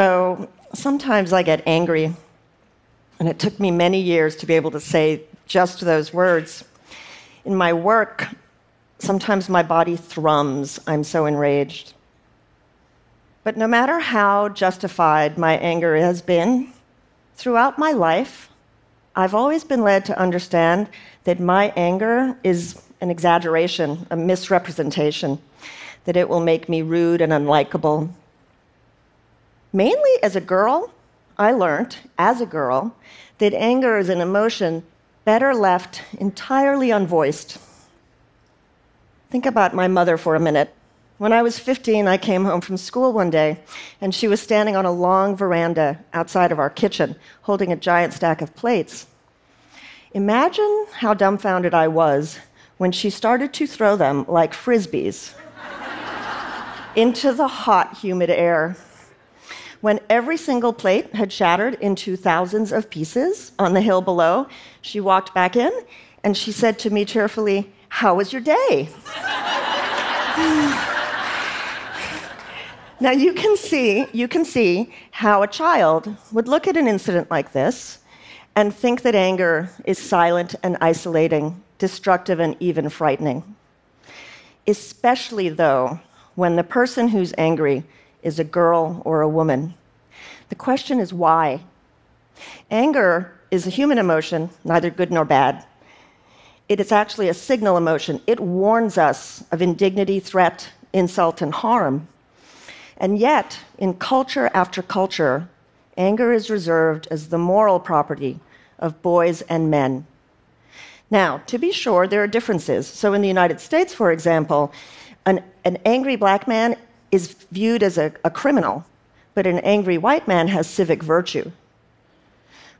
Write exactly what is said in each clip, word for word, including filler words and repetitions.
So sometimes I get angry, and it took me many years to be able to say just those words. In my work, sometimes my body thrums. I'm so enraged. But no matter how justified my anger has been, throughout my life, I've always been led to understand that my anger is an exaggeration, a misrepresentation, that it will make me rude and unlikable. Mainly as a girl, I learned, as a girl, that anger is an emotion better left entirely unvoiced. Think about my mother for a minute. When I was fifteen, I came home from school one day, and she was standing on a long veranda outside of our kitchen, holding a giant stack of plates. Imagine how dumbfounded I was when she started to throw them like frisbees into the hot, humid air. When every single plate had shattered into thousands of pieces on the hill below, she walked back in, and she said to me cheerfully, "How was your day?" Now you can see, you can see how a child would look at an incident like this and think that anger is silent and isolating, destructive and even frightening. Especially though, when the person who's angry is a girl or a woman. The question is why? Anger is a human emotion, neither good nor bad. It is actually a signal emotion. It warns us of indignity, threat, insult, and harm. And yet, in culture after culture, anger is reserved as the moral property of boys and men. Now, to be sure, there are differences. So in the United States, for example, an, an angry black man is viewed as a, a criminal, but an angry white man has civic virtue.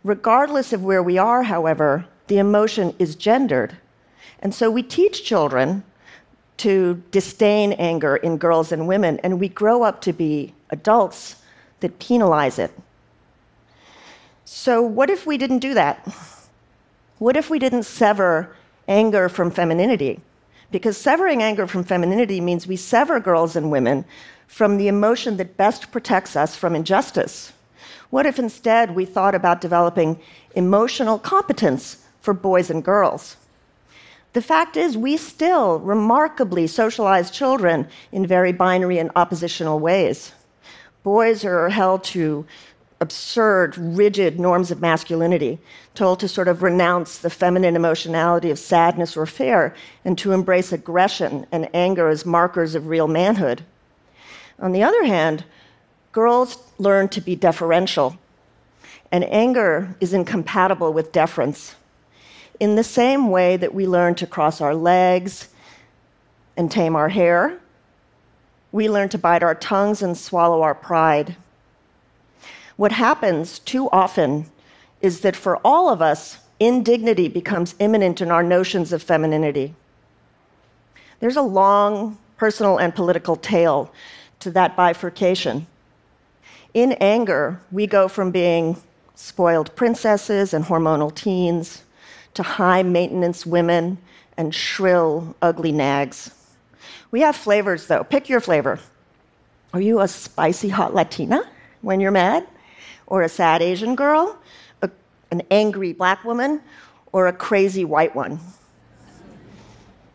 Regardless of where we are, however, the emotion is gendered. And so we teach children to disdain anger in girls and women, and we grow up to be adults that penalize it. So what if we didn't do that? What if we didn't sever anger from femininity? Because severing anger from femininity means we sever girls and women from the emotion that best protects us from injustice. What if instead we thought about developing emotional competence for boys and girls? The fact is, we still remarkably socialize children in very binary and oppositional ways. Boys are held to absurd, rigid norms of masculinity, told to sort of renounce the feminine emotionality of sadness or fear, and to embrace aggression and anger as markers of real manhood. On the other hand, girls learn to be deferential, and anger is incompatible with deference. In the same way that we learn to cross our legs and tame our hair, we learn to bite our tongues and swallow our pride. What happens too often is that for all of us, indignity becomes imminent in our notions of femininity. There's a long personal and political tale to that bifurcation. In anger, we go from being spoiled princesses and hormonal teens to high-maintenance women and shrill, ugly nags. We have flavors, though. Pick your flavor. Are you a spicy hot Latina when you're mad? Or a sad Asian girl? A, an angry black woman? Or a crazy white one?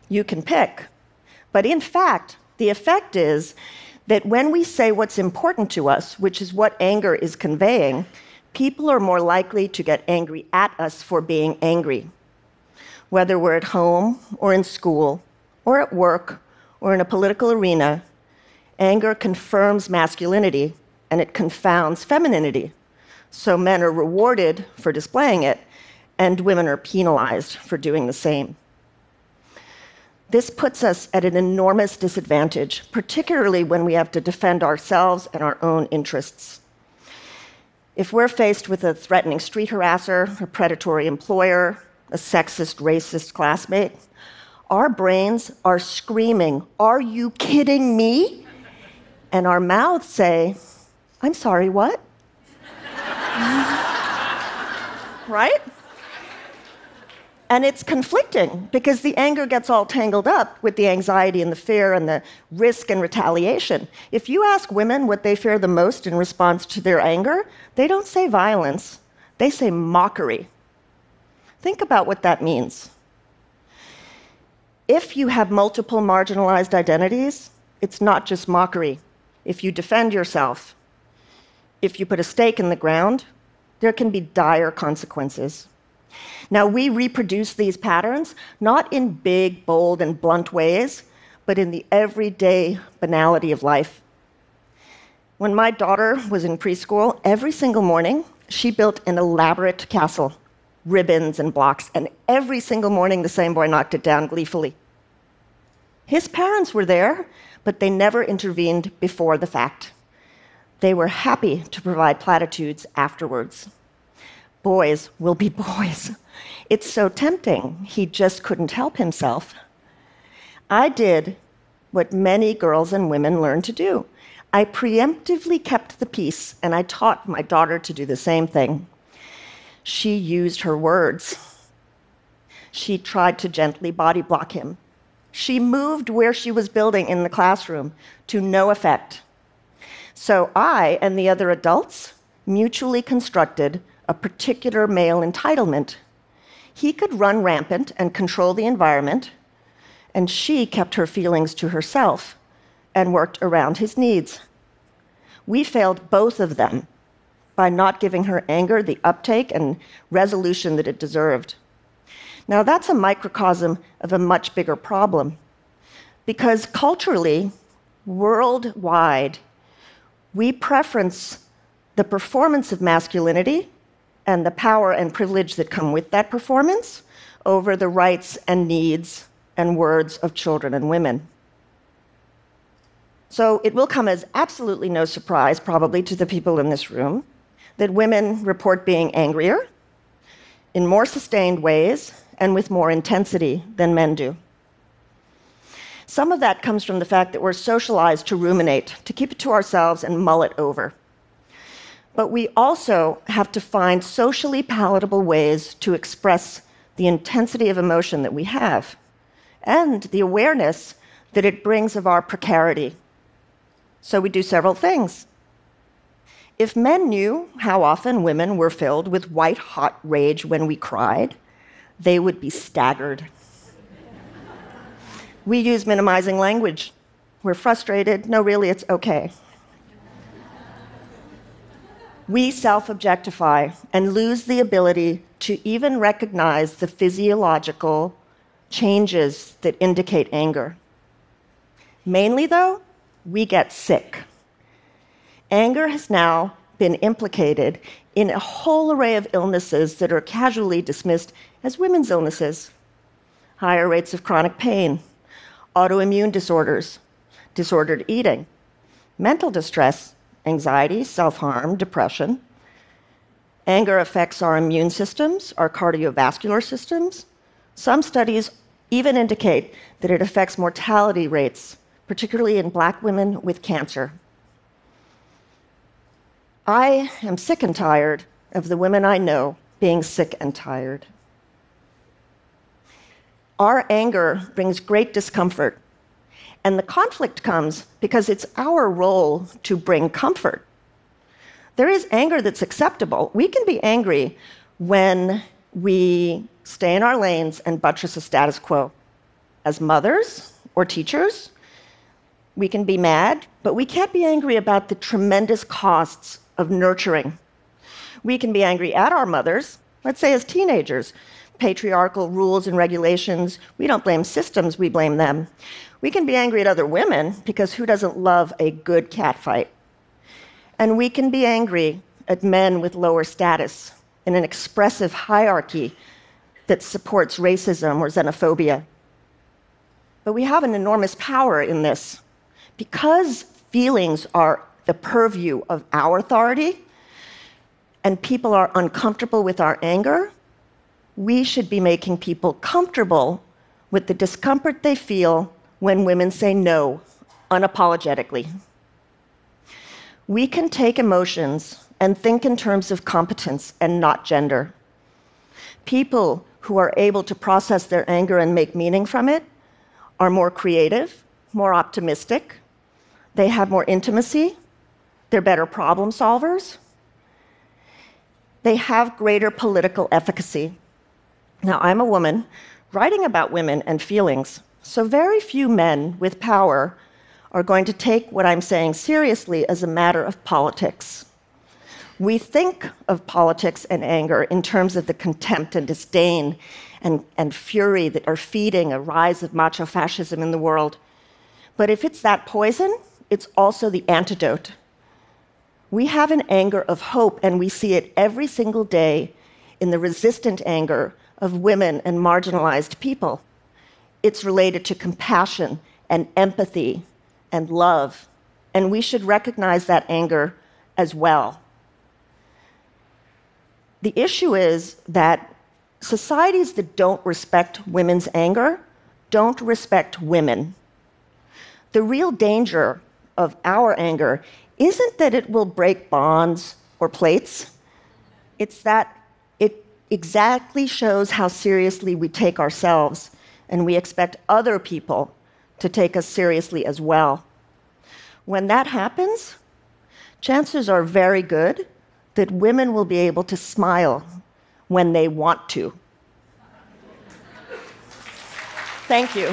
You can pick. But in fact, the effect is that when we say what's important to us, which is what anger is conveying, people are more likely to get angry at us for being angry, whether we're at home or in school or at work or in a political arena. Anger confirms masculinity and it confounds femininity. So men are rewarded for displaying it and women are penalized for doing the same. This puts us at an enormous disadvantage, particularly when we have to defend ourselves and our own interests. If we're faced with a threatening street harasser, a predatory employer, a sexist, racist classmate, our brains are screaming, "Are you kidding me?" And our mouths say, "I'm sorry, what?" Right? And it's conflicting because the anger gets all tangled up with the anxiety and the fear and the risk and retaliation. If you ask women what they fear the most in response to their anger, they don't say violence, they say mockery. Think about what that means. If you have multiple marginalized identities, it's not just mockery. If you defend yourself, if you put a stake in the ground, there can be dire consequences. Now, we reproduce these patterns not in big, bold, and blunt ways, but in the everyday banality of life. When my daughter was in preschool, every single morning, she built an elaborate castle, ribbons and blocks, and every single morning the same boy knocked it down gleefully. His parents were there, but they never intervened before the fact. They were happy to provide platitudes afterwards. Boys will be boys. It's so tempting. He just couldn't help himself. I did what many girls and women learn to do. I preemptively kept the peace, and I taught my daughter to do the same thing. She used her words. She tried to gently body block him. She moved where she was building in the classroom to no effect. So I and the other adults mutually constructed a particular male entitlement. He could run rampant and control the environment, and she kept her feelings to herself and worked around his needs. We failed both of them by not giving her anger the uptake and resolution that it deserved. Now, that's a microcosm of a much bigger problem, because culturally, worldwide, we preference the performance of masculinity and the power and privilege that come with that performance over the rights and needs and words of children and women. So it will come as absolutely no surprise, probably, to the people in this room that women report being angrier in more sustained ways and with more intensity than men do. Some of that comes from the fact that we're socialized to ruminate, to keep it to ourselves and mull it over. But we also have to find socially palatable ways to express the intensity of emotion that we have and the awareness that it brings of our precarity. So we do several things. If men knew how often women were filled with white-hot rage when we cried, they would be staggered. We use minimizing language. We're frustrated. No, really, it's okay. We self-objectify and lose the ability to even recognize the physiological changes that indicate anger. Mainly, though, we get sick. Anger has now been implicated in a whole array of illnesses that are casually dismissed as women's illnesses. Higher rates of chronic pain, autoimmune disorders, disordered eating, mental distress, anxiety, self-harm, depression. Anger affects our immune systems, our cardiovascular systems. Some studies even indicate that it affects mortality rates, particularly in Black women with cancer. I am sick and tired of the women I know being sick and tired. Our anger brings great discomfort. And the conflict comes because it's our role to bring comfort. There is anger that's acceptable. We can be angry when we stay in our lanes and buttress the status quo. As mothers or teachers, we can be mad, but we can't be angry about the tremendous costs of nurturing. We can be angry at our mothers, let's say as teenagers. Patriarchal rules and regulations, we don't blame systems, we blame them. We can be angry at other women, because who doesn't love a good catfight? And we can be angry at men with lower status in an expressive hierarchy that supports racism or xenophobia. But we have an enormous power in this. Because feelings are the purview of our authority, and people are uncomfortable with our anger, we should be making people comfortable with the discomfort they feel when women say no, unapologetically. We can take emotions and think in terms of competence and not gender. People who are able to process their anger and make meaning from it are more creative, more optimistic, they have more intimacy, they're better problem solvers, they have greater political efficacy. Now, I'm a woman writing about women and feelings, so very few men with power are going to take what I'm saying seriously as a matter of politics. We think of politics and anger in terms of the contempt and disdain and, and fury that are feeding a rise of macho fascism in the world. But if it's that poison, it's also the antidote. We have an anger of hope, and we see it every single day in the resistant anger of women and marginalized people. It's related to compassion and empathy and love, and we should recognize that anger as well. The issue is that societies that don't respect women's anger don't respect women. The real danger of our anger isn't that it will break bonds or plates, it's that it exactly shows how seriously we take ourselves, and we expect other people to take us seriously as well. When that happens, chances are very good that women will be able to smile when they want to. Thank you.